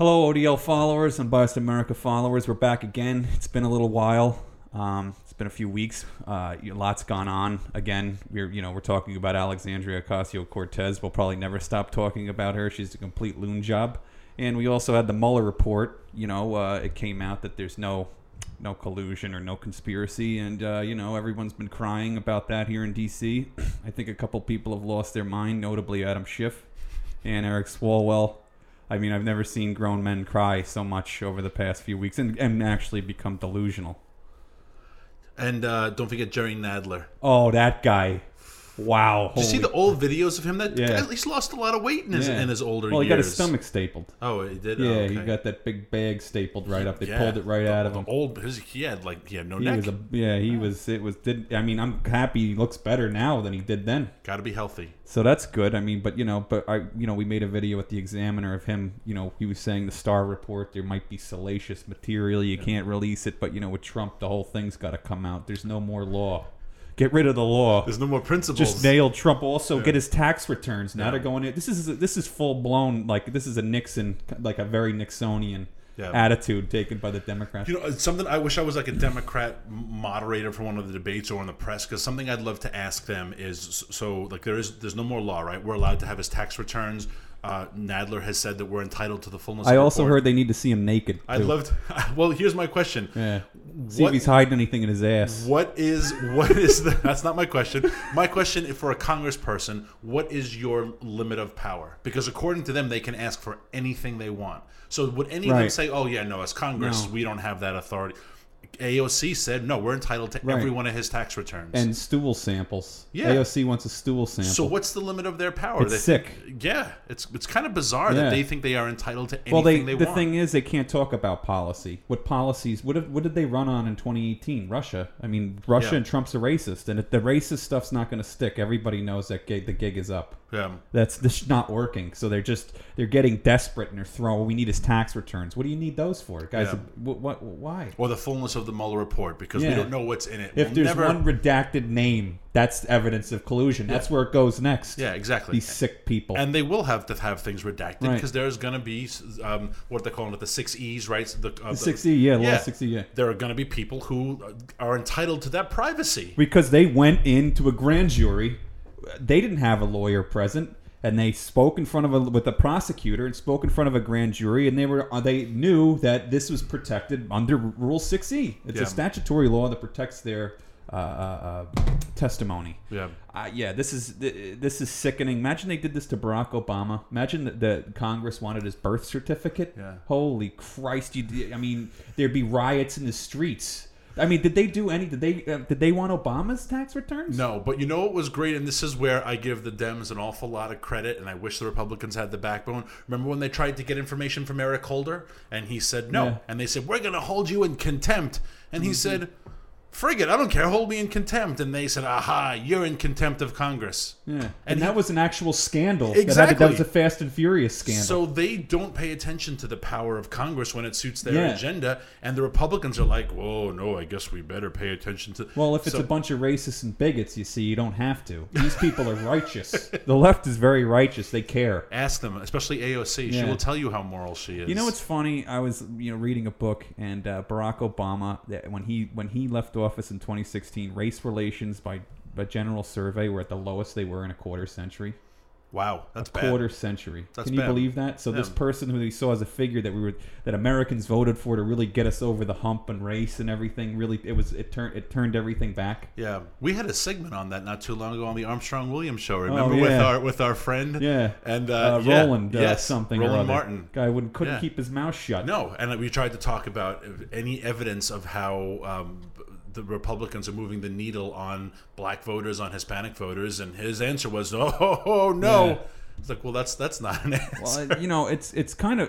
Hello, ODL followers and Biased America followers. We're back again. It's been a little while. It's been a few weeks. Lots gone on. Again, we're talking about Alexandria Ocasio-Cortez. We'll probably never stop talking about her. She's a complete loon job. And we also had the Mueller report. It came out that there's no collusion or no conspiracy. And, everyone's been crying about that here in D.C. I think a couple people have lost their mind, notably Adam Schiff and Eric Swalwell. I mean, I've never seen grown men cry so much over the past few weeks and actually become delusional. And don't forget Jerry Nadler. Oh, that guy. Wow. Did you see the old videos of him? He's lost a lot of weight in his older years. Well, he got his stomach stapled. Oh, he did? Yeah, oh, okay. He got that big bag stapled right up. They pulled it out of him. He had no neck. I'm happy he looks better now than he did then. Got to be healthy. So that's good. I mean, but we made a video with the Examiner of him. He was saying the Star report, there might be salacious material. You can't release it. But, with Trump, the whole thing's got to come out. There's no more law. Get rid of the law. There's no more principles. Just nailed Trump. Also, get his tax returns. Now they're going in. This is full blown. Like this is a Nixon, like a very Nixonian attitude taken by the Democrats. Something I wish I was like a Democrat moderator for one of the debates or in the press, because something I'd love to ask them is there's no more law, right? We're allowed to have his tax returns. Nadler has said that we're entitled to the fullness of the report. I also heard they need to see him naked, too. Well, here's my question. Yeah. See if he's hiding anything in his ass. That's not my question. My question, if for a congressperson, what is your limit of power? Because according to them, they can ask for anything they want. So would any of them say, oh, yeah, no, as Congress, we don't have that authority? AOC said, no, we're entitled to every one of his tax returns. And stool samples. Yeah. AOC wants a stool sample. So what's the limit of their power? It's sick. Yeah. It's kind of bizarre that they think they are entitled to anything they want. The thing is, they can't talk about policy. What policies? What did they run on in 2018? Russia. I mean, Russia and Trump's a racist. And the racist stuff's not going to stick. Everybody knows that the gig is up. Yeah. This is not working. So they're getting desperate and they're throwing, we need his tax returns. What do you need those for? Guys, why? Or the fullness of the Mueller report, because we don't know what's in it. If there's one redacted name, that's evidence of collusion. Yeah. That's where it goes next. Yeah, exactly. These sick people. And they will have to have things redacted, because there's going to be, what they're calling it, the 6Es, right? The 6E, law 6E, There are going to be people who are entitled to that privacy. Because they went into a grand jury. They didn't have a lawyer present, and they spoke in front of with a prosecutor and spoke in front of a grand jury, and they knew that this was protected under Rule 6E. It's a statutory law that protects their testimony. Yeah, this is sickening. Imagine they did this to Barack Obama. Imagine that Congress wanted his birth certificate. Yeah. Holy Christ! There'd be riots in the streets. I mean, did they do any? Did they want Obama's tax returns? No, but you know what was great, and this is where I give the Dems an awful lot of credit, and I wish the Republicans had the backbone. Remember when they tried to get information from Eric Holder, and he said no, and they said, we're going to hold you in contempt, and he said, frig it, I don't care, hold me in contempt, and they said, aha, you're in contempt of Congress. Yeah, and that was an actual scandal. Exactly. That was a Fast and Furious scandal. So they don't pay attention to the power of Congress when it suits their agenda, and the Republicans are like, whoa, no, I guess we better pay attention to... Well, if it's a bunch of racists and bigots, you don't have to. These people are righteous. The left is very righteous. They care. Ask them, especially AOC. Yeah. She will tell you how moral she is. You know what's funny? I was reading a book, and Barack Obama, when he left office in 2016, race relations by General Survey were at the lowest they were in a quarter century. Wow, that's bad. Quarter century. Can you believe that? So this person who we saw as a figure that Americans voted for to really get us over the hump and race and everything, really it turned everything back. Yeah, we had a segment on that not too long ago on the Armstrong Williams show. Remember with our friend? Yeah, and Roland something. Roland or other. Martin guy couldn't keep his mouth shut. No, and we tried to talk about any evidence of how. The Republicans are moving the needle on black voters, on Hispanic voters, and his answer was, "Oh no!" Yeah. It's like, well, that's not an answer. Well, it's kind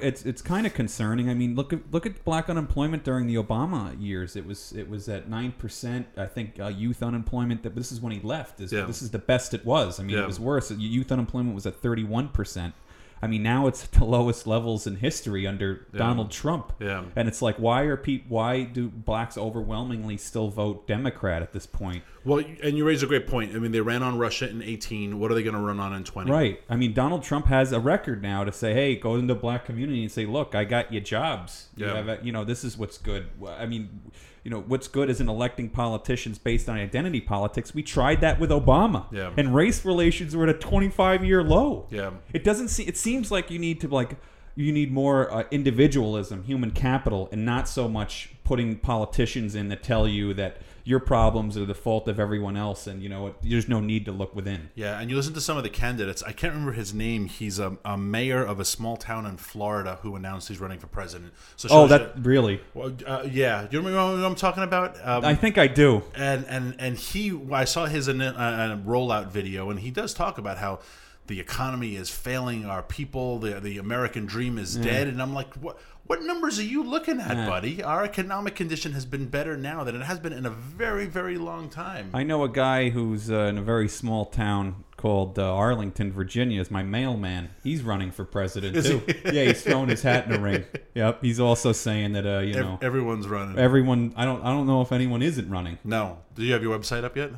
of concerning. I mean, look at black unemployment during the Obama years. It was at 9%. I think youth unemployment. This is when he left. This is the best it was. I mean, it was worse. Youth unemployment was at 31%. I mean, now it's at the lowest levels in history under Donald Trump. Yeah. And it's like, why do blacks overwhelmingly still vote Democrat at this point? Well, and you raise a great point. I mean, they ran on Russia in 18. What are they going to run on in 20? Right. I mean, Donald Trump has a record now to say, hey, go into the black community and say, look, I got you jobs. Yeah. You have, you know, this is what's good. I mean, you know, what's good isn't electing politicians based on identity politics. We tried that with Obama. Yeah. And race relations were at a 25-year low. Yeah. It doesn't see, it seems like you need more individualism, human capital, and not so much putting politicians in that tell you that your problems are the fault of everyone else, and, you know, there's no need to look within. Yeah, and you listen to some of the candidates. I can't remember his name. He's a mayor of a small town in Florida who announced he's running for president. So really? Well, yeah. Do you remember what I'm talking about? I think I do. And he, I saw his rollout video, and he does talk about how the economy is failing our people. The American dream is dead. And I'm like, what numbers are you looking at, buddy? Our economic condition has been better now than it has been in a very, very long time. I know a guy who's in a very small town called Arlington, Virginia, is my mailman. He's running for president, too. Yeah, he's throwing his hat in the ring. Yep. He's also saying that, everyone's running. Everyone. I don't know if anyone isn't running. No. Do you have your website up yet?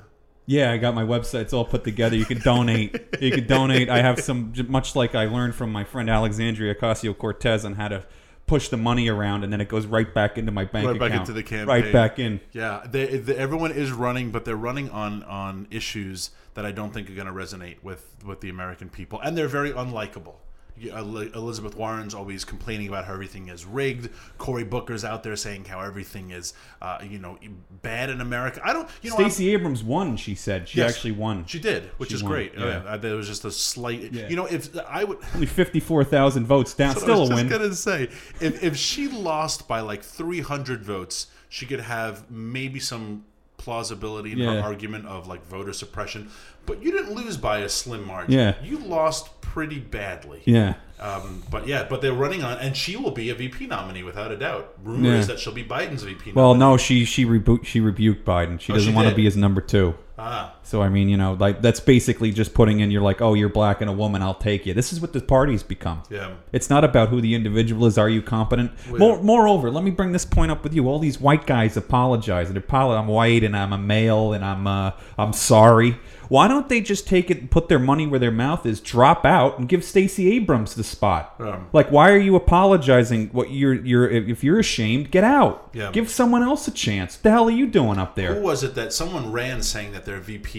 Yeah, I got my website. It's all put together. You can donate. I have some, much like I learned from my friend Alexandria Ocasio-Cortez on how to push the money around, and then it goes right back into my bank account. Right back into the campaign. Right back in. Yeah, everyone is running, but they're running on issues that I don't think are going to resonate with the American people, and they're very unlikable. Elizabeth Warren's always complaining about how everything is rigged. Cory Booker's out there saying how everything is, bad in America. I don't, Stacey Abrams won. She said she actually won. She did, which is great. Yeah. There was just a slight, if I would only 54,000 votes down, still a win. I was just gonna say if she lost by like 300 votes, she could have maybe some plausibility in her argument of like voter suppression, but you didn't lose by a slim margin. Yeah. You lost pretty badly. Yeah. But they're running on, and she will be a VP nominee without a doubt. Rumor is that she'll be Biden's VP. Well, nominee. No, she rebuked Biden. She doesn't want to be his number two. Ah. So I mean, like that's basically just putting in. You're like, oh, you're black and a woman. I'll take you. This is what the party's become. Yeah. It's not about who the individual is. Are you competent? Well, moreover, let me bring this point up with you. All these white guys apologize. I'm white and I'm a male and I'm sorry. Why don't they just take it and put their money where their mouth is, drop out, and give Stacey Abrams the spot? Like, why are you apologizing? What you're if you're ashamed, get out. Yeah. Give someone else a chance. What the hell are you doing up there? Who was it that someone ran saying that their VP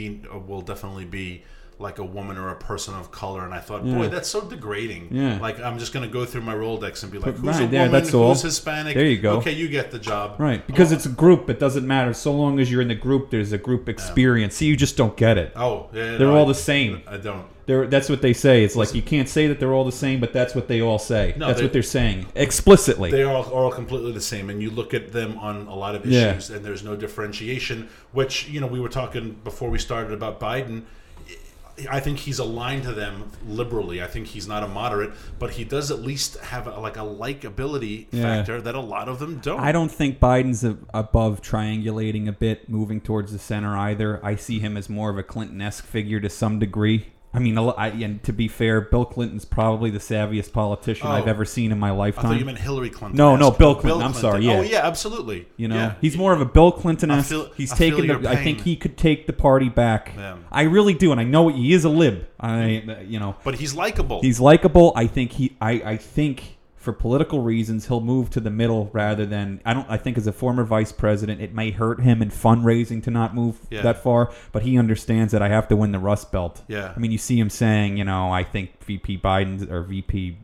will definitely be like a woman or a person of color, and I thought, boy, that's so degrading. Yeah. Like, I'm just going to go through my Rolodex and be like, who's a woman, that's all. Who's Hispanic? There you go. Okay, you get the job. Right, because it's a group. It doesn't matter. So long as you're in the group, there's a group experience. See, you just don't get it. Oh, yeah. They're all the same. I don't. That's what they say. It's like you can't say that they're all the same, but that's what they all say. No, that's what they're saying explicitly. They are all completely the same, and you look at them on a lot of issues, and there's no differentiation, which, we were talking before we started about Biden. I think he's aligned to them liberally. I think he's not a moderate, but he does at least have a likability factor that a lot of them don't. I don't think Biden's above triangulating a bit, moving towards the center either. I see him as more of a Clinton-esque figure to some degree. I mean, and to be fair, Bill Clinton's probably the savviest politician I've ever seen in my lifetime. I thought you meant Hillary Clinton. No, Bill Clinton. I'm sorry. Yeah. Oh, yeah, absolutely. He's more of a Bill Clinton-esque. I think he could take the party back. Yeah. I really do, and I know he is a lib. But he's likable. He's likable. I think I think for political reasons, he'll move to the middle rather than. I think as a former vice president, it may hurt him in fundraising to not move that far. But he understands that I have to win the Rust Belt. Yeah. I mean, you see him saying, I think VP Biden or VP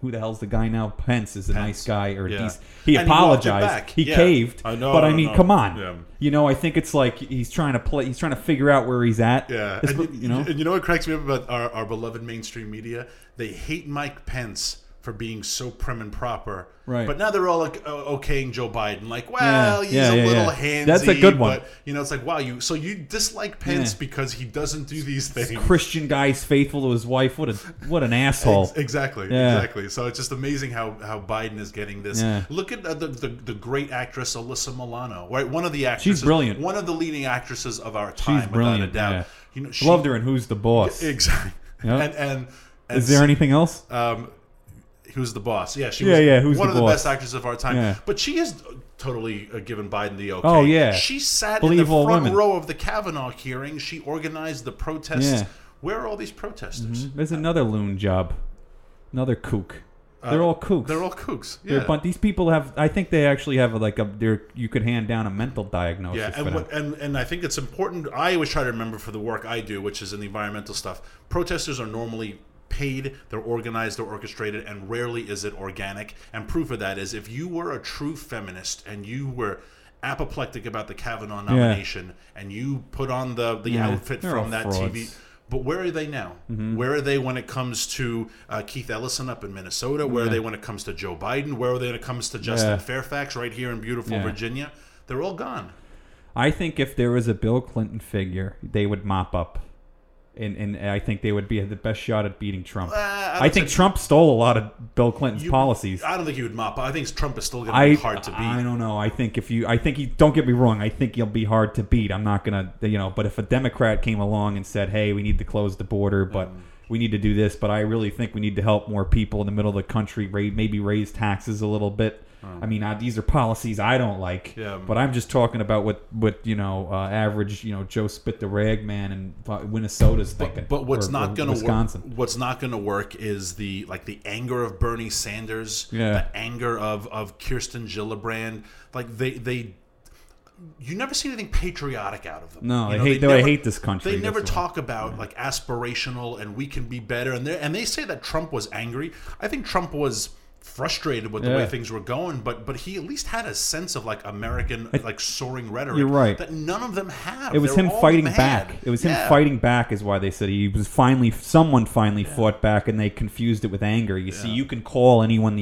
who the hell's the guy now? Pence is a nice guy, or he apologized, he caved. I mean, come on. Yeah. I think it's like he's trying to play. He's trying to figure out where he's at. Yeah. And you know what cracks me up about our beloved mainstream media? They hate Mike Pence for being so prim and proper. Right. But now they're all like okaying Joe Biden. Like, well, he's a little handsy. That's a good one. But, it's like, wow, you dislike Pence because he doesn't do these things. This Christian guy's faithful to his wife. What an asshole. Exactly. Yeah. Exactly. So it's just amazing how Biden is getting this. Yeah. Look at the great actress Alyssa Milano. Right? One of the actresses. She's brilliant. One of the leading actresses of our time, without a doubt. Yeah. She loved her in Who's the Boss. Exactly. Yep. And Is there anything else? Who's the Boss? Yeah, she was who's one the of boss? The best actors of our time. Yeah. But she is totally given Biden the okay. Oh, yeah. She sat in the front row of the Kavanaugh hearing. She organized the protests. Yeah. Where are all these protesters? Mm-hmm. There's another loon job. Another kook. They're all kooks. They're all kooks. Yeah. These people have, I think they actually have you could hand down a mental diagnosis. Yeah, and I think it's important. I always try to remember for the work I do, which is in the environmental stuff, protesters are normally paid, they're organized, they're orchestrated, and rarely is it organic. And proof of that is if you were a true feminist and you were apoplectic about the Kavanaugh nomination and you put on the outfit from that frauds. TV... But where are they now? Mm-hmm. Where are they when it comes to Keith Ellison up in Minnesota? Where are they when it comes to Joe Biden? Where are they when it comes to Justin Fairfax right here in beautiful Virginia? They're all gone. I think if there was a Bill Clinton figure, they would mop up. And I think they would be the best shot at beating Trump. I think Trump stole a lot of Bill Clinton's policies. I don't think he would mop up. I think Trump is still going to be hard to beat. I don't know. Don't get me wrong. I think he'll be hard to beat. I'm not going to, but if a Democrat came along and said, hey, we need to close the border, but we need to do this, but I really think we need to help more people in the middle of the country, maybe raise taxes a little bit. I mean, these are policies I don't like, but I'm just talking about what average Joe Spit the Rag man in Minnesota's thinking. But what's not going to work is the anger of Bernie Sanders, the anger of Kirsten Gillibrand. They you never see anything patriotic out of them. No, they hate this country. They never talk about aspirational and we can be better. And they say that Trump was angry. I think Trump was frustrated with the way things were going, but he at least had a sense of American soaring rhetoric. You're right. That none of them have. It was him fighting back. It was him fighting back is why they said he was someone finally fought back, and they confused it with anger. You see, you can call anyone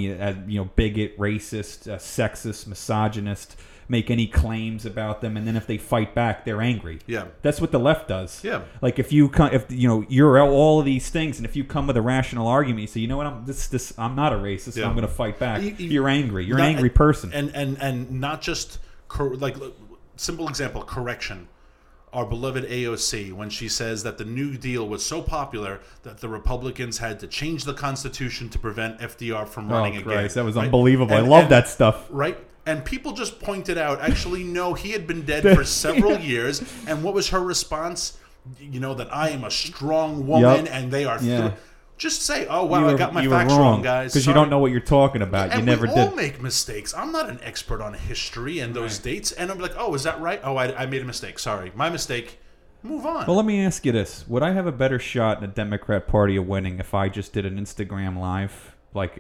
bigot, racist, sexist, misogynist, make any claims about them, and then if they fight back, they're angry. Yeah, that's what the left does. Yeah, if you're all of these things, and if you come with a rational argument, you say, you know what, I'm not a racist. Yeah. So I'm going to fight back. You're angry. You're an angry person. And not just simple example correction. Our beloved AOC, when she says that the New Deal was so popular that the Republicans had to change the Constitution to prevent FDR from running again. Christ, that was unbelievable. Right? I love that stuff. Right. And people just pointed out, actually, no, he had been dead for several years. And what was her response? That I am a strong woman and they are... Just say, oh, wow, I got my facts wrong, guys. Because you don't know what you're talking about. And you never did. And we all make mistakes. I'm not an expert on history and those dates. And I'm like, oh, is that right? Oh, I made a mistake. Sorry. My mistake. Move on. Well, let me ask you this. Would I have a better shot in the Democrat Party of winning if I just did an Instagram Live,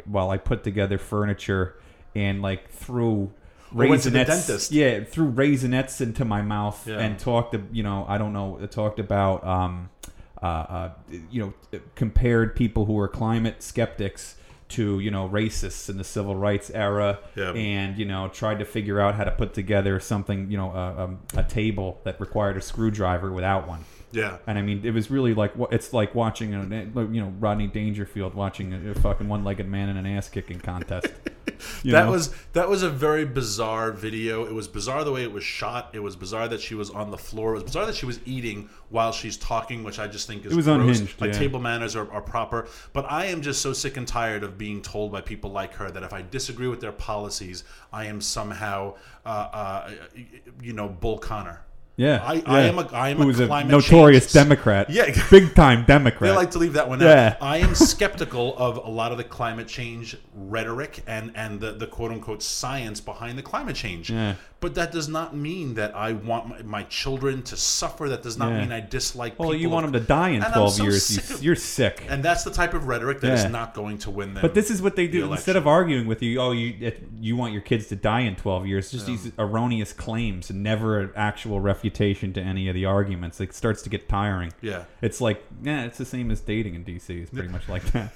while I put together furniture and threw raisinets, threw raisinets into my mouth and talked to, talked about, compared people who were climate skeptics to, racists in the civil rights era, and, tried to figure out how to put together something, a table that required a screwdriver without one. Yeah. And I mean, it was really it's like watching, Rodney Dangerfield watching a fucking one-legged man in an ass-kicking contest. That was a very bizarre video. It was bizarre the way it was shot. It was bizarre that she was on the floor. It was bizarre that she was eating while she's talking, which I just think is gross. Unhinged, table manners are proper. But I am just so sick and tired of being told by people like her that if I disagree with their policies, I am somehow, Bull Connor. Yeah, I am a climate notorious change. Democrat. Yeah, big time Democrat. They like to leave that one out. I am skeptical of a lot of the climate change rhetoric and the quote unquote science behind the climate change. Yeah. But that does not mean that I want my children to suffer. That does not mean I dislike people. Well, you want them to die in 12 years. You're sick. And that's the type of rhetoric that is not going to win them. But this is what they do. Instead of arguing with you, you want your kids to die in 12 years, just these erroneous claims and never an actual refutation to any of the arguments. It starts to get tiring. Yeah. It's it's the same as dating in D.C. It's pretty much like that.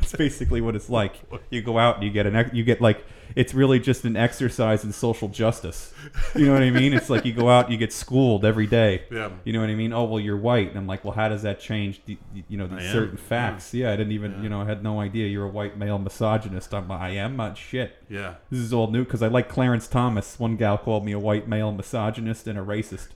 It's basically what it's like. You go out and you get it's really just an exercise in social justice. You know what I mean? It's like you go out and you get schooled every day. Yeah. You know what I mean? Oh, well, you're white. And I'm like, well, how does that change these certain facts? Yeah. I didn't even, I had no idea you're a white male misogynist. I am not shit. Yeah. This is all new because I like Clarence Thomas. One gal called me a white male misogynist and a racist.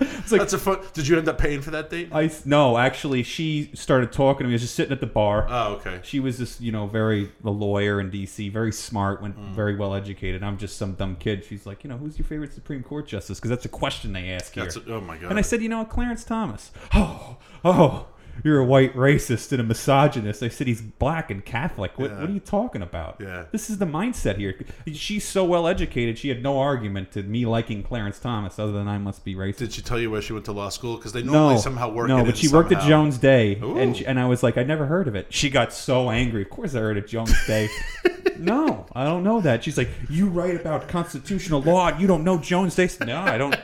It's like, that's a fun. Did you end up paying for that date? No, actually, she started talking to me. I was just sitting at the bar. Oh, okay. She was this, a lawyer in D.C., very smart, very well educated. I'm just some dumb kid. She's like, who's your favorite Supreme Court justice? Because that's a question they ask here. Oh my God. And I said, Clarence Thomas. Oh, you're a white racist and a misogynist. I said, he's black and Catholic. What are you talking about? Yeah. This is the mindset here. She's so well educated, she had no argument to me liking Clarence Thomas other than I must be racist. Did she tell you where she went to law school? Because they normally somehow work it in. No, but she worked at Jones Day. Ooh. And I was like, I never heard of it. She got so angry. Of course I heard of Jones Day. No, I don't know that. She's like, you write about constitutional law and you don't know Jones Day? No, I don't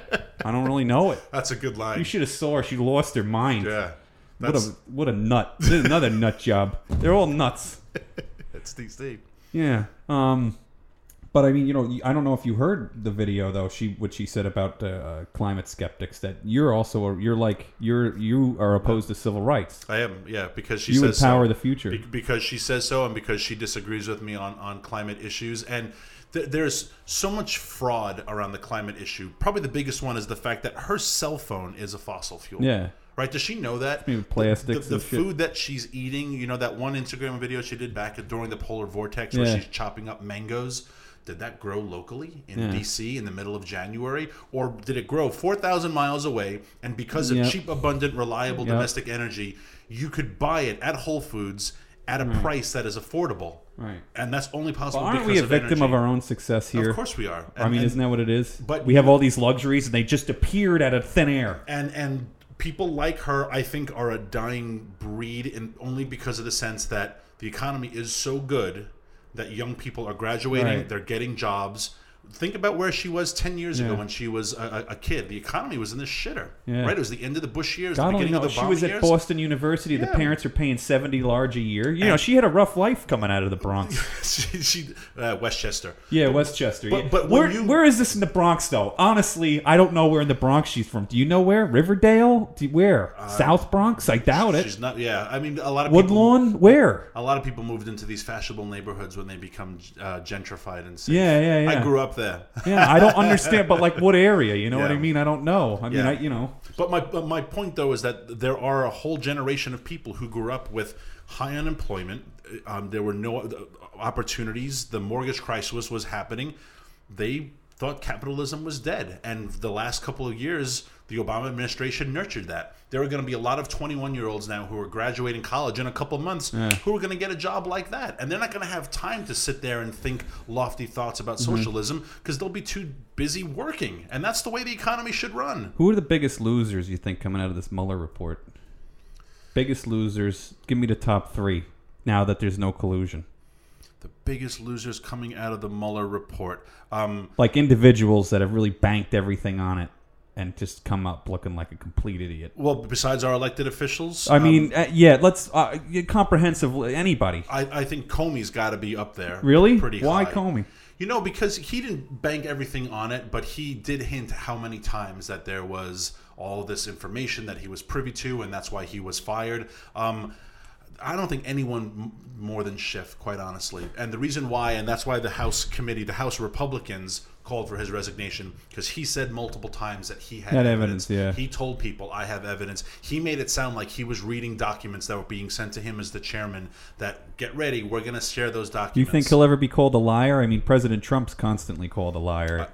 really know it. That's a good line. You should have saw her. She lost her mind. Yeah. What a nut. This is another nut job. They're all nuts. That's Steve. Yeah. But I mean, I don't know if you heard the video though. What she said about climate skeptics, that you're also you are opposed to civil rights. I am, yeah, because she says you empower the future. Because she says so, and because she disagrees with me on climate issues, and there's so much fraud around the climate issue. Probably the biggest one is the fact that her cell phone is a fossil fuel. Yeah. Right? Does she know that? I mean, plastics, the food that she's eating, that one Instagram video she did back during the polar vortex where she's chopping up mangoes. Did that grow locally in D.C. in the middle of January? Or did it grow 4,000 miles away? And because of cheap, abundant, reliable domestic energy, you could buy it at Whole Foods at a price that is affordable. Right. And that's only possible because of energy. Aren't we a victim of our own success here? Of course we are. I mean, isn't that what it is? But we have all these luxuries and they just appeared out of thin air. And people like her, I think, are a dying breed, and only because of the sense that the economy is so good that young people are graduating, they're getting jobs. Think about where she was 10 years ago when she was a kid. The economy was in the shitter, right? It was the end of the Bush years, the beginning of the Obama years. She was at Boston University. Yeah. The parents are paying $70 a year. She had a rough life coming out of the Bronx. Westchester. Yeah, Westchester. But where is this in the Bronx, though? Honestly, I don't know where in the Bronx she's from. Do you know where? Riverdale? Where? South Bronx? I doubt it. She's not. Yeah, I mean, a lot of Woodlawn? People, where? A lot of people moved into these fashionable neighborhoods when they become gentrified and safe. Yeah. I grew up there. Yeah, I don't understand, but like what area? You know what I mean? I don't know. I mean, But my point though is that there are a whole generation of people who grew up with high unemployment. There were no opportunities. The mortgage crisis was happening. They thought capitalism was dead, and the last couple of years, the Obama administration nurtured that. There are going to be a lot of 21-year-olds now who are graduating college in a couple months who are going to get a job like that. And they're not going to have time to sit there and think lofty thoughts about socialism because they'll be too busy working. And that's the way the economy should run. Who are the biggest losers, you think, coming out of this Mueller report? Biggest losers. Give me the top three now that there's no collusion. The biggest losers coming out of the Mueller report. Like individuals that have really banked everything on it. And just come up looking like a complete idiot. Well, besides our elected officials, I mean, let's comprehensively anybody. I think Comey's got to be up there. Really? Pretty high. Why Comey? Because he didn't bank everything on it, but he did hint how many times that there was all this information that he was privy to, and that's why he was fired. I don't think anyone more than Schiff, quite honestly. And the reason why, and that's why the House committee, the House Republicans called for his resignation, because he said multiple times that he had evidence. Yeah. He told people, I have evidence. He made it sound like he was reading documents that were being sent to him as the chairman that, get ready, we're going to share those documents. Do you think he'll ever be called a liar? I mean, President Trump's constantly called a liar.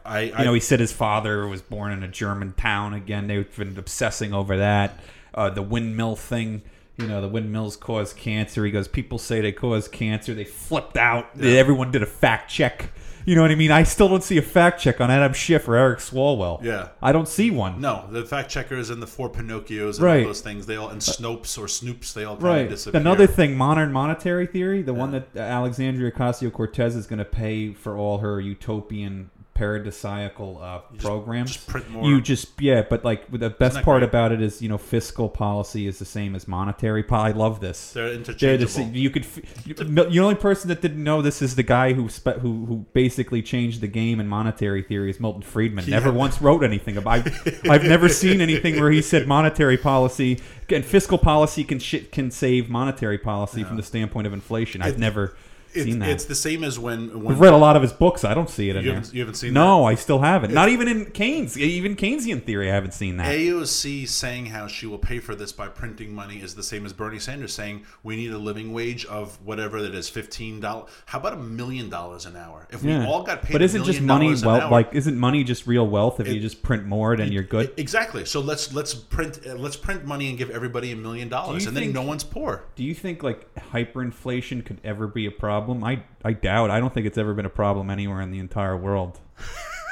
He said his father was born in a German town. Again, they've been obsessing over that. The windmill thing. The windmills cause cancer. He goes, people say they cause cancer. They flipped out. Yeah. Everyone did a fact check. You know what I mean? I still don't see a fact check on Adam Schiff or Eric Swalwell. Yeah. I don't see one. No. The fact checkers and the four Pinocchios and all those things, they all, and Snopes or Snoops, they all kind of disappear. Another thing, modern monetary theory, the one that Alexandria Ocasio-Cortez is going to pay for all her utopian paradisiacal programs. Just print more. You just, but like the best part about it is, fiscal policy is the same as monetary policy. I love this. They're interchangeable. The only person that didn't know this is the guy who basically changed the game in monetary theory is Milton Friedman. Never once wrote anything about it. I've never seen anything where he said monetary policy and fiscal policy can save monetary policy from the standpoint of inflation. I've never... seen that. It's the same as when I've read a lot of his books. I don't see it in there. You haven't seen that? No, I still haven't. Not even in Keynes. Even Keynesian theory, I haven't seen that. AOC saying how she will pay for this by printing money is the same as Bernie Sanders saying we need a living wage of whatever that is, $15. How about $1 million an hour? If we all got paid but isn't just money wealth? Isn't money just real wealth? If you just print more, then you're good. Exactly. So let's print money and give everybody $1 million, and then no one's poor. Do you think like hyperinflation could ever be a problem? I doubt. I don't think it's ever been a problem anywhere in the entire world.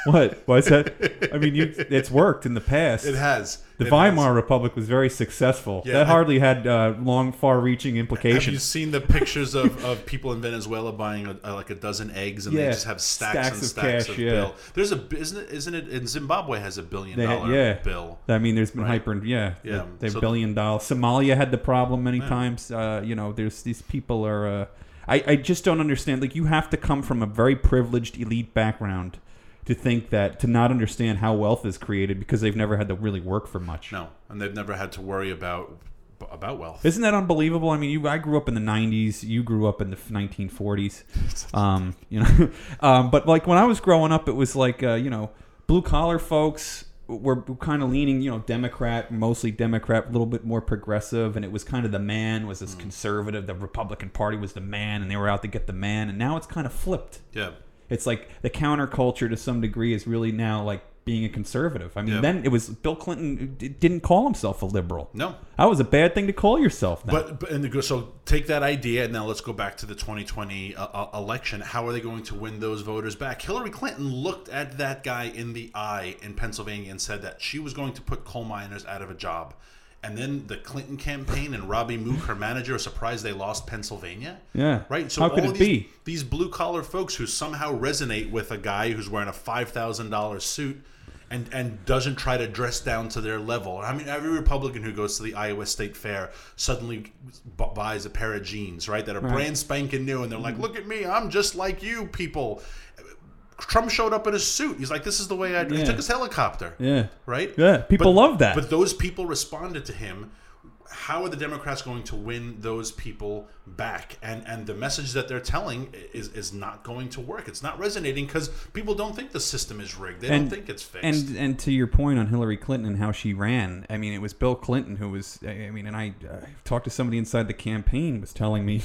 What? Why is that? I mean, it's worked in the past. It has. The Weimar Republic was very successful. Yeah, that hardly had long, far-reaching implications. Have you seen the pictures of people in Venezuela buying like a dozen eggs, and they just have stacks of cash. Bill? There's isn't it? And Zimbabwe has a billion dollar bill. I mean, there's been hyper. Yeah. They're $1 billion. Somalia had the problem many times. There's these people are. I just don't understand. Like, you have to come from a very privileged elite background to think that, to not understand how wealth is created, because they've never had to really work for much. No, and they've never had to worry about wealth. Isn't that unbelievable? I mean, I grew up in the 90s. You grew up in the 1940s. But like when I was growing up, it was like blue collar folks were kind of leaning mostly Democrat, a little bit more progressive, and it was kind of the man was this conservative. The Republican Party was the man, and they were out to get the man. And now it's kind of flipped. Yeah. It's like the counterculture to some degree is really now like being a conservative. I mean, then it was Bill Clinton didn't call himself a liberal. No. That was a bad thing to call yourself. Now. So take that idea, and now let's go back to the 2020 election. How are they going to win those voters back? Hillary Clinton looked at that guy in the eye in Pennsylvania and said that she was going to put coal miners out of a job. And then the Clinton campaign and Robbie Mook, her manager, are surprised they lost Pennsylvania. Yeah. Right? So these blue-collar folks who somehow resonate with a guy who's wearing a $5,000 suit and doesn't try to dress down to their level. I mean, every Republican who goes to the Iowa State Fair suddenly buys a pair of jeans, right, that are brand spanking new. And they're like, look at me. I'm just like you people. Trump showed up in a suit. He's like, this is the way I do. He took his helicopter. Yeah. Right? Yeah. People love that. But those people responded to him. How are the Democrats going to win those people back? And the message that they're telling is not going to work. It's not resonating because people don't think the system is rigged. They don't think it's fixed. And to your point on Hillary Clinton and how she ran, I mean, it was Bill Clinton who was, I mean, and I talked to somebody inside the campaign was telling me,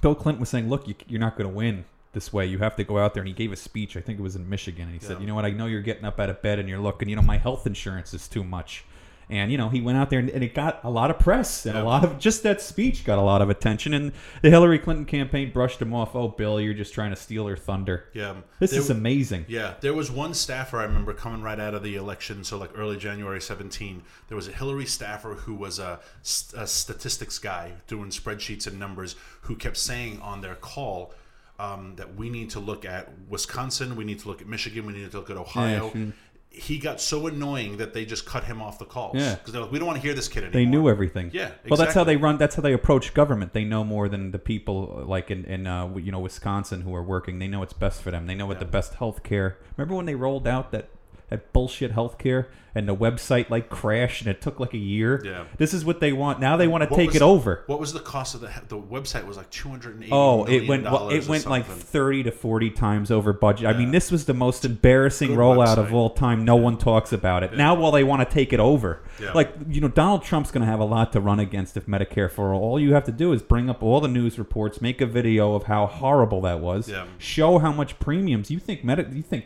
Bill Clinton was saying, look, you're not going to win this way. You have to go out there. And he gave a speech, I think it was in Michigan, and he said, you know what, I know you're getting up out of bed and you're looking, my health insurance is too much. And, he went out there and it got a lot of press and a lot of, just that speech got a lot of attention. And the Hillary Clinton campaign brushed him off. Oh, Bill, you're just trying to steal her thunder. Yeah. This is amazing. Yeah. There was one staffer I remember coming right out of the election. So like early January 17, there was a Hillary staffer who was a statistics guy doing spreadsheets and numbers who kept saying on their call, that we need to look at Wisconsin, we need to look at Michigan, we need to look at Ohio. Yeah, he got so annoying that they just cut him off the calls. Yeah, because they're like, we don't want to hear this kid anymore. They knew everything. Yeah, exactly. Well, that's how they run. That's how they approach government. They know more than the people like in Wisconsin who are working. They know what's best for them. They know what the best health care. Remember when they rolled out that bullshit healthcare and the website like crashed and it took like a year. Yeah, this is what they want now. They want to take it over. What was the cost of the website? Was like $280 million. Oh, it went like 30 to 40 times over budget. Yeah. I mean, this was the most embarrassing rollout of all time. No one talks about it now. While they want to take it over, Donald Trump's going to have a lot to run against if Medicare for all. You have to do is bring up all the news reports, make a video of how horrible that was, show how much premiums. You think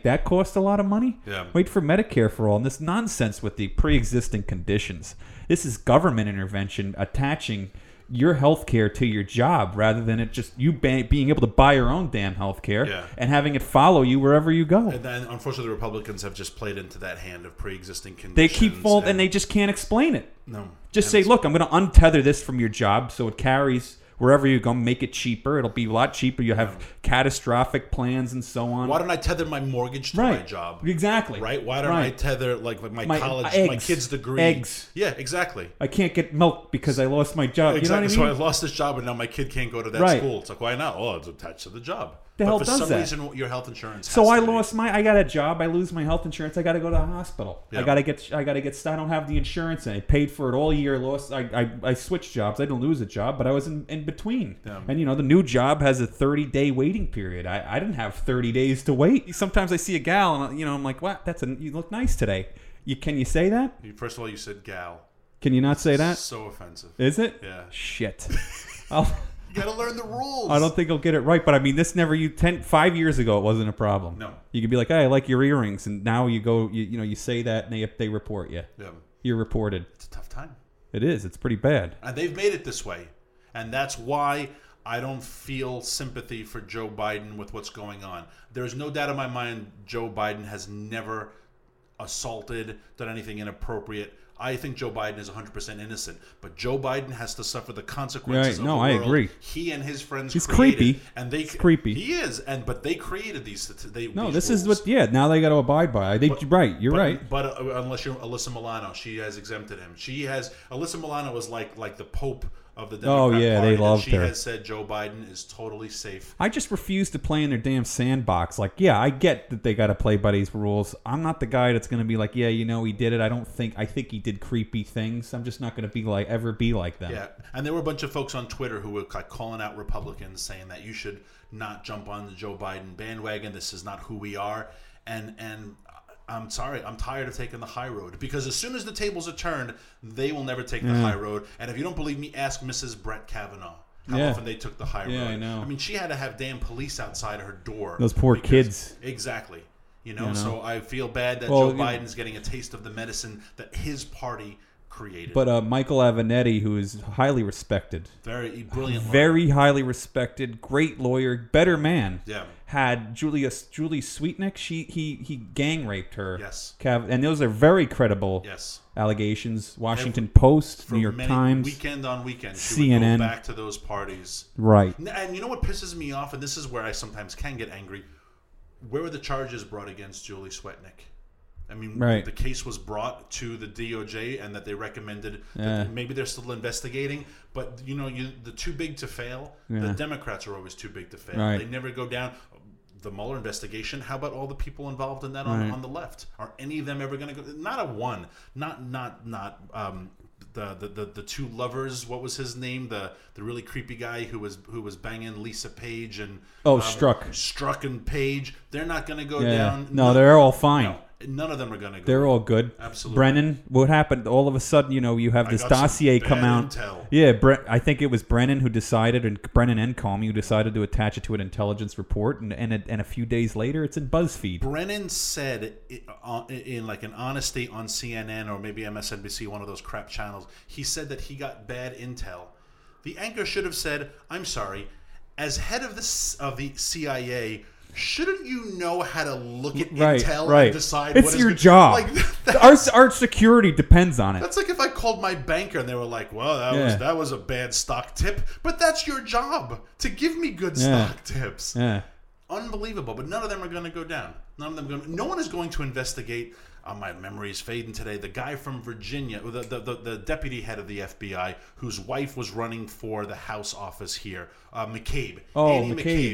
that cost a lot of money? Yeah. Wait for Medicare for all and this nonsense with the pre-existing conditions. This is government intervention attaching your health care to your job rather than it just you being able to buy your own damn health care and having it follow you wherever you go. And then, unfortunately, the Republicans have just played into that hand of pre-existing conditions. They keep folding and they just can't explain it. No. Just say, look, I'm going to untether this from your job so it carries wherever you go, make it cheaper. It'll be a lot cheaper. You have catastrophic plans and so on. Why don't I tether my mortgage to my job? Exactly. Right? Why don't I tether like my college, eggs, my kid's degree? Eggs. Yeah, exactly. I can't get milk because I lost my job. Exactly. You know what I mean? So I lost this job and now my kid can't go to that school. It's like, why not? Oh, it's attached to the job. the hell does that? For some reason, your health insurance. So I lost my. I got a job. I lose my health insurance. I got to go to the hospital. Yep. I got to get. I don't have the insurance. I paid for it all year. Lost. I switched jobs. I didn't lose a job, but I was in between. Yeah. And you know, the new job has a 30-day waiting period. I didn't have 30 days to wait. Sometimes I see a gal, and you know, I'm like, wow, you look nice today. Can you say that? First of all, you said gal. Can you not say that? So offensive. Is it? Yeah. Shit. You gotta learn the rules. I don't think I'll get it right, but I mean, this never. 5 years ago, it wasn't a problem. No, you could be like, "Hey, I like your earrings," and now you go, you say that, and they report you. Yeah, you're reported. It's a tough time. It is. It's pretty bad. And they've made it this way, and that's why I don't feel sympathy for Joe Biden with what's going on. There's no doubt in my mind, Joe Biden has never assaulted, done anything inappropriate. I think Joe Biden is 100% innocent, but Joe Biden has to suffer the consequences of the world. I agree. He and his friends created. Creepy. And they, he's creepy. He is, but they created these. This is what. Yeah, now they got to abide by. I think you're right. But unless you're Alyssa Milano, she has exempted him. Alyssa Milano was like the Pope of the Democrat Party. Oh yeah, they loved her. She has said Joe Biden is totally safe. I just refuse to play in their damn sandbox. Like, yeah, I get that they got to play by these rules. I'm not the guy that's going to be like, yeah, you know, he did it. I think he did creepy things. I'm just not going to ever be like them. Yeah, and there were a bunch of folks on Twitter who were calling out Republicans, saying that you should not jump on the Joe Biden bandwagon. This is not who we are. And I'm sorry, I'm tired of taking the high road, because as soon as the tables are turned, they will never take the high road. And if you don't believe me, ask Mrs. Brett Kavanaugh how often they took the high road. I know. I mean, she had to have damn police outside her door. Those poor kids. Exactly. You know, so I feel bad that Joe Biden's getting a taste of the medicine that his party created. But Michael Avenetti, who is highly respected. Very brilliant lawyer. Very highly respected, great lawyer, better man. Yeah. Had Julie Sweetnick, he gang raped her. Yes. And those are very credible allegations. Washington Post, New York Times. Weekend on weekend, she would go back to those parties. Right. And you know what pisses me off, and this is where I sometimes can get angry? Where were the charges brought against Julie Sweetnick? I mean, The case was brought to the DOJ, and that they recommended that maybe they're still investigating. But, you know, the too big to fail. Yeah. The Democrats are always too big to fail. Right. They never go down. The Mueller investigation, how about all the people involved in that on the left? Are any of them ever going to go? Not a one. Not. The two lovers, what was his name? The really creepy guy who was banging Lisa Page and Struck. Struck and Page. They're not going to go down. No, they're all fine. No. None of them are going to go. They're all good. Absolutely. Brennan, what happened? All of a sudden, you know, you have this dossier come out. Intel. Yeah, I think it was Brennan who decided, and Brennan and Comey, who decided to attach it to an intelligence report, and a few days later, it's in BuzzFeed. Brennan said in like an honest state on CNN or maybe MSNBC, one of those crap channels, he said that he got bad intel. The anchor should have said, "I'm sorry, as head of the CIA, shouldn't you know how to look at intel and decide it's your job?" Like, our security depends on it. That's like if I called my banker and they were like, "Well, that was a bad stock tip," but that's your job to give me good stock tips. Yeah. Unbelievable, but none of them are going to go down. No one is going to investigate. My memory is fading today. The guy from Virginia, the deputy head of the FBI, whose wife was running for the House office here, McCabe. McCabe,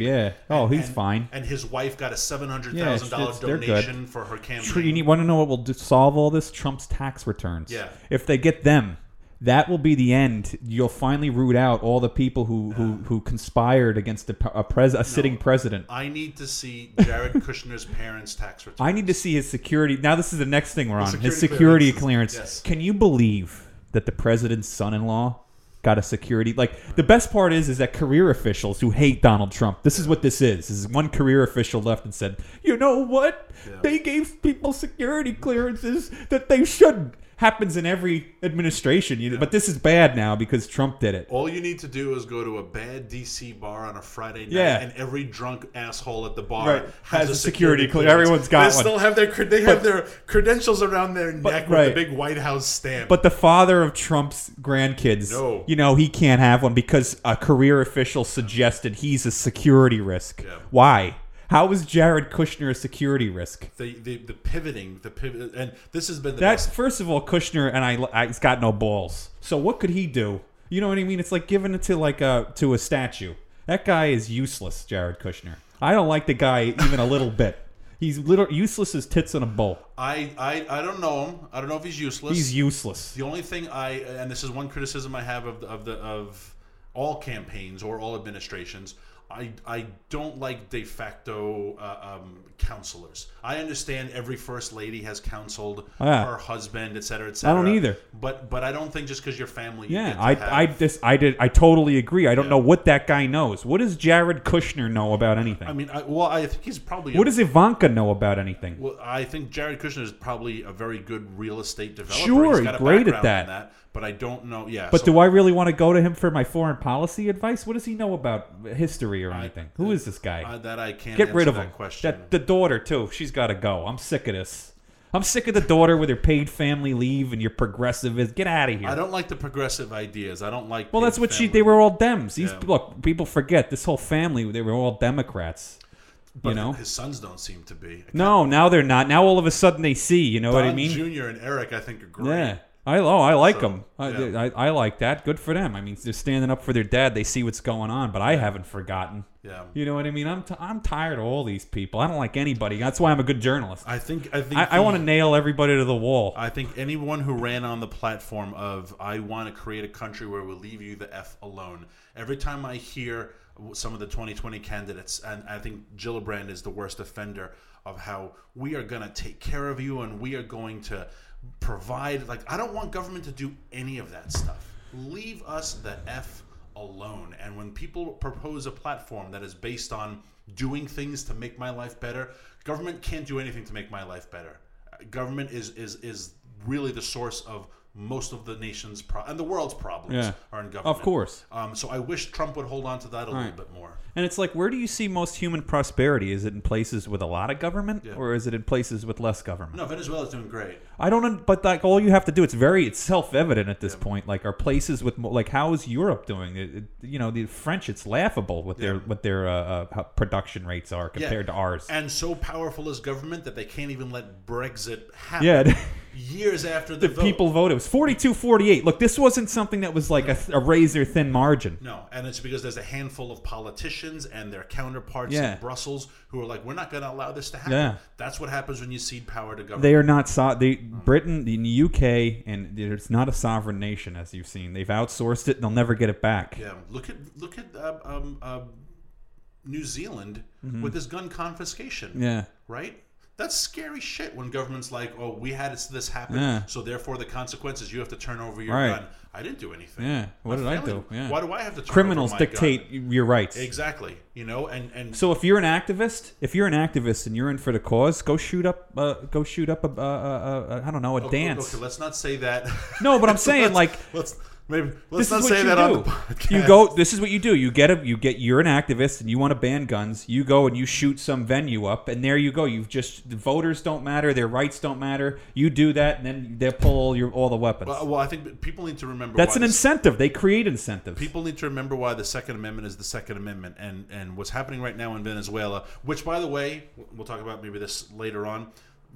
yeah. He's fine. And his wife got a $700,000 donation for her campaign. Sure, you want to know what will solve all this? Trump's tax returns. Yeah. If they get them, that will be the end. You'll finally root out all the people who conspired against a sitting president. I need to see Jared Kushner's parents' tax returns. I need to see his security. Now this is the next thing we're on. His security clearance. Yes. Can you believe that the president's son-in-law got a security? Like, the best part is that career officials who hate Donald Trump, this is what this is. This is one career official left and said, "You know what? Yeah. They gave people security clearances that they shouldn't." Happens in every administration, but this is bad now because Trump did it. All you need to do is go to a bad DC bar on a Friday night, and every drunk asshole at the bar has a security clearance. Everyone's got one. They still have their credentials around their neck with the big White House stamp. But the father of Trump's grandkids, he can't have one because a career official suggested he's a security risk. Yeah. Why? How is Jared Kushner a security risk? The pivoting, and this has been best. First of all, Kushner, and he's got no balls. So what could he do? You know what I mean? It's like giving it to a statue. That guy is useless, Jared Kushner. I don't like the guy even a little bit. He's literally useless as tits in a bowl. I don't know him. I don't know if he's useless. He's useless. The only thing and this is one criticism I have of all campaigns or all administrations, I don't like de facto counselors. I understand every first lady has counseled her husband, et cetera, et cetera. I don't either. But I don't think just because your family. Yeah, I totally agree. I don't know what that guy knows. What does Jared Kushner know about anything? I mean, I think he's probably. What does Ivanka know about anything? Well, I think Jared Kushner is probably a very good real estate developer. Sure, he's got a great at that. But I don't know. Yeah. But do I really want to go to him for my foreign policy advice? What does he know about history or anything? Who is this guy? That I can't get rid of that him. Question. The daughter too. She's got to go. I'm sick of this. I'm sick of the daughter with her paid family leave and your progressivism. Get out of here. I don't like the progressive ideas. I don't like. Well, that's what family. They were all Dems. These look. People forget this whole family. They were all Democrats. But you know? His sons don't seem to be. No, now they're not. Now all of a sudden they see. You know Don what I mean? Jr. and Eric, I think, are great. Yeah. I like them. Yeah. I like that. Good for them. I mean, they're standing up for their dad. They see what's going on, but I haven't forgotten. Yeah. You know what I mean? I'm tired of all these people. I don't like anybody. That's why I'm a good journalist. I want to nail everybody to the wall. I think anyone who ran on the platform of I want to create a country where we'll leave you the F alone. Every time I hear some of the 2020 candidates, and I think Gillibrand is the worst offender of how we are going to take care of you and we are going to provide, like, I don't want government to do any of that stuff. Leave us the F alone. And when people propose a platform that is based on doing things to make my life better, government can't do anything to make my life better. Government is really the source of most of the nation's and the world's problems are in government. Of course. So I wish Trump would hold on to that a little bit more. And it's like, where do you see most human prosperity? Is it in places with a lot of government, or is it in places with less government? No, Venezuela's doing great. I don't. But like, all you have to do, it's self-evident at this point. Like, are places with how is Europe doing? The French, it's laughable with their production rates are compared to ours. And so powerful is government that they can't even let Brexit happen. Yeah. Years after the vote. People voted. It was 42-48. Look, this wasn't something that was like a razor-thin margin. No, and it's because there's a handful of politicians and their counterparts in Brussels who are like, we're not going to allow this to happen. Yeah. That's what happens when you cede power to government. They are not Britain, the UK, and it's not a sovereign nation, as you've seen. They've outsourced it, and they'll never get it back. Yeah, look at New Zealand with this gun confiscation. Yeah. Right? That's scary shit when government's like, oh, we had this happen, so therefore the consequences, you have to turn over your gun. I didn't do anything. Yeah, what did I do? Yeah. Why do I have to turn over my gun? Criminals dictate your rights. Exactly. You know, and so if you're an activist and you're in for the cause, go shoot up a I don't know, a dance. Okay, let's not say that. No, but I'm saying let's not say that on the podcast. You go. This is what you do. You're an activist and you want to ban guns. You go and you shoot some venue up, and there you go. You've just the voters don't matter. Their rights don't matter. You do that, and then they'll pull all the weapons. Well, I think people need to remember that's an incentive. They create incentives. People need to remember why the Second Amendment is the Second Amendment, and what's happening right now in Venezuela. Which, by the way, we'll talk about maybe this later on.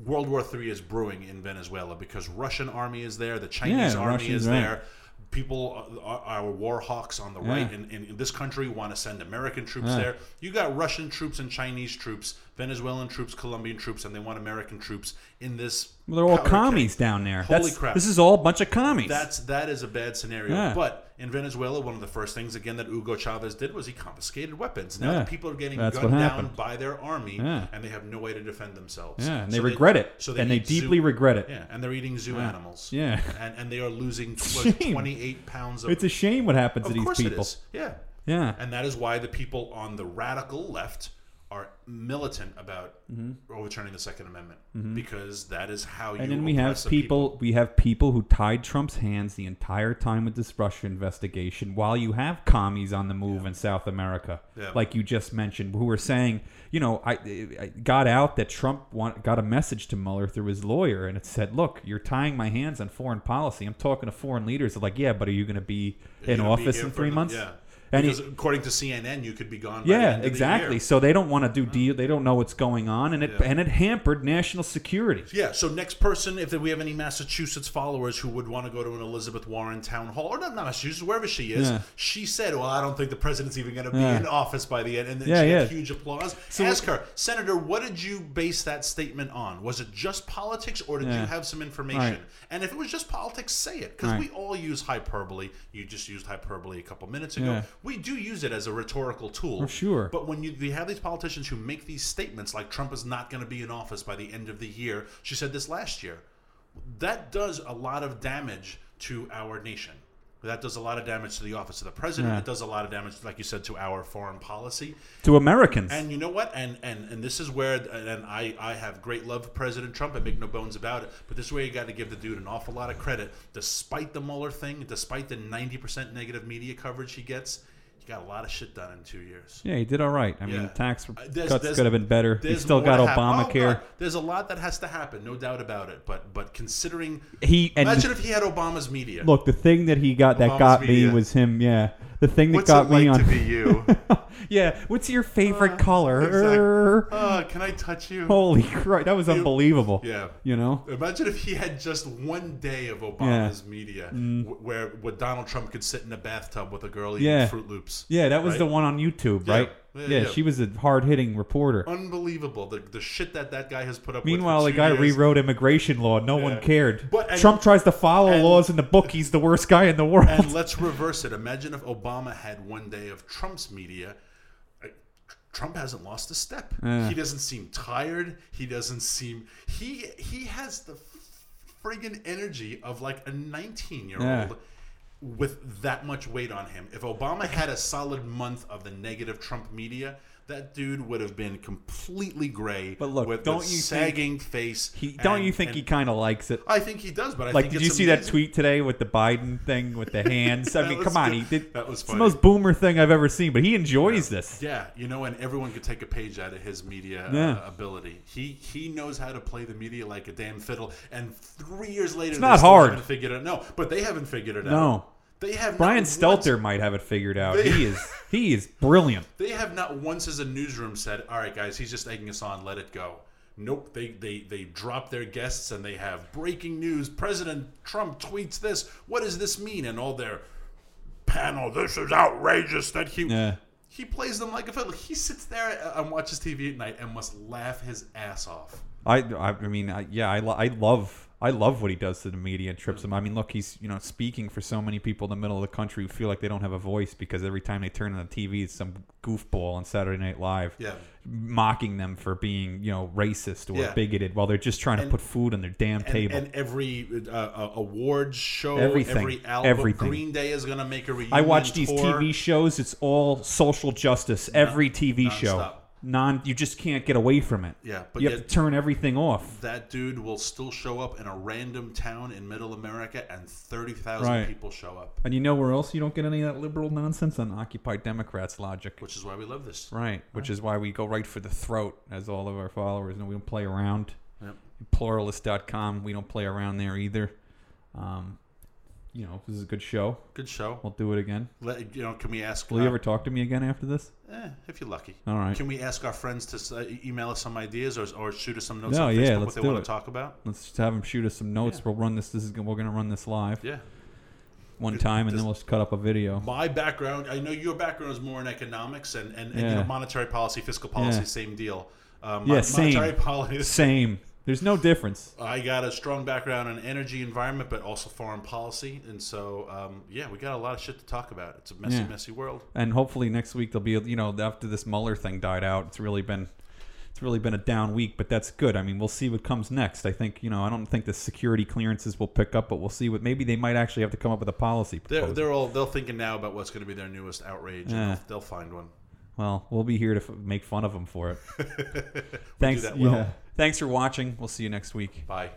World War III is brewing in Venezuela because Russian army is there. The Chinese army is there. People are war hawks on the right in this country want to send American troops there. You got Russian troops and Chinese troops, Venezuelan troops, Colombian troops, and they want American troops in this. Well, they're all commies down there. Holy crap. This is all a bunch of commies. That is a bad scenario. Yeah. But in Venezuela, one of the first things, again, that Hugo Chavez did was he confiscated weapons. Now the people are getting gunned down by their army, and they have no way to defend themselves. Yeah, and they regret it. And they deeply regret it. Yeah, and they're eating zoo animals. Yeah. And they are losing 28 pounds of... It's a shame what happens to these people. Of course it is. Yeah. Yeah. And that is why the people on the radical left are militant about overturning the Second Amendment because that is how you. And then we have people who tied Trump's hands the entire time with this Russia investigation. While you have commies on the move in South America, like you just mentioned, who were saying, you know, I got out that Trump got a message to Mueller through his lawyer, and it said, "Look, you're tying my hands on foreign policy. I'm talking to foreign leaders." They're like, "Yeah, but are you going to be in office in 3 months?" Yeah. And because according to CNN, you could be gone by the end of the year. So they don't want to do deal. They don't know what's going on, and it hampered national security. Yeah. So next person, if we have any Massachusetts followers who would want to go to an Elizabeth Warren town hall, or not Massachusetts, wherever she is, she said, "Well, I don't think the president's even going to be in office by the end." And then she had huge applause. So ask her, Senator, what did you base that statement on? Was it just politics, or did you have some information? Right. And if it was just politics, say it, because we all use hyperbole. You just used hyperbole a couple minutes ago. Yeah. We do use it as a rhetorical tool. For sure. But when you have these politicians who make these statements like Trump is not going to be in office by the end of the year, she said this last year, that does a lot of damage to our nation. That does a lot of damage to the office of the president. Yeah. It does a lot of damage, like you said, to our foreign policy. To Americans. And you know what? And this is where, and I have great love for President Trump. I make no bones about it. But this is where you got to give the dude an awful lot of credit. Despite the Mueller thing, despite the 90% negative media coverage he gets, he got a lot of shit done in 2 years. Yeah, he did all right. I mean, tax cuts could have been better. He still got Obamacare. There's a lot that has to happen, no doubt about it. But considering, imagine if he had Obama's media. Look, the thing that he got that got me was him. Yeah, the thing that got me on. What's it like to be you? Yeah, what's your favorite color? Exactly. Can I touch you? Holy Christ, that was unbelievable. Yeah, you know. Imagine if he had just one day of Obama's media, where Donald Trump could sit in a bathtub with a girl eating Fruit Loops. Yeah, that was the one on YouTube, right? Yeah, she was a hard-hitting reporter. Unbelievable, the shit that guy has put up. Meanwhile, the guy rewrote immigration law. No one cared. But Trump tries to follow laws in the book. He's the worst guy in the world. And let's reverse it. Imagine if Obama had one day of Trump's media. Trump hasn't lost a step. He doesn't seem tired. He doesn't seem... He has the friggin' energy of like a 19-year-old with that much weight on him. If Obama had a solid month of the negative Trump media, that dude would have been completely gray. But look, with a sagging face. Don't you think he kind of likes it? I think he does, but I think it's amazing. Did you see that tweet today with the Biden thing with the hands? I mean, come on. That was funny. It's the most boomer thing I've ever seen, but he enjoys this. Yeah, you know, and everyone could take a page out of his media ability. He knows how to play the media like a damn fiddle, and 3 years later, it's not hard. Haven't figured it out. No, but they haven't figured it out. No. They have Brian Stelter might have it figured out. He is brilliant. They have not once as a newsroom said, "All right, guys, he's just egging us on. Let it go." Nope. They drop their guests and they have breaking news. President Trump tweets this. What does this mean? And all their panel. This is outrageous. That he plays them like a fiddle. He sits there and watches TV at night and must laugh his ass off. I love what he does to the media and trips them. I mean, look, he's speaking for so many people in the middle of the country who feel like they don't have a voice because every time they turn on the TV, it's some goofball on Saturday Night Live mocking them for being racist or bigoted while they're just trying to put food on their damn table. And every awards show, every album, Green Day is going to make a reunion. I watch these TV shows. It's all social justice. Every TV show. You just can't get away from it. Yeah, but you have to turn everything off. That dude will still show up in a random town in Middle America, and 30,000 people show up. And you know where else you don't get any of that liberal nonsense? On Occupy Democrats logic. Which is why we love this. Right. Which is why we go right for the throat, as all of our followers know. We don't play around. Yep. Pluralist.com. We don't play around there either. This is a good show. Good show. We'll do it again. Can we ask... Will you ever talk to me again after this? If you're lucky. All right. Can we ask our friends to email us some ideas or shoot us some notes on Facebook what they want to talk about? Let's just have them shoot us some notes. Yeah. We'll run this. We're going to run this live. Yeah. One time, and then we'll cut up a video. My background... I know your background is more in economics and monetary policy, fiscal policy, same deal. Same. Monetary policy. Same. There's no difference. I got a strong background in energy, environment, but also foreign policy. And so, we got a lot of shit to talk about. It's a messy world. And hopefully next week there'll be, after this Mueller thing died out, it's really been a down week, but that's good. I mean, we'll see what comes next. I think, I don't think the security clearances will pick up, but we'll see what, maybe they might actually have to come up with a policy. They're all thinking now about what's going to be their newest outrage. Yeah. And they'll find one. Well, we'll be here to make fun of them for it. Thanks. Thanks for watching. We'll see you next week. Bye.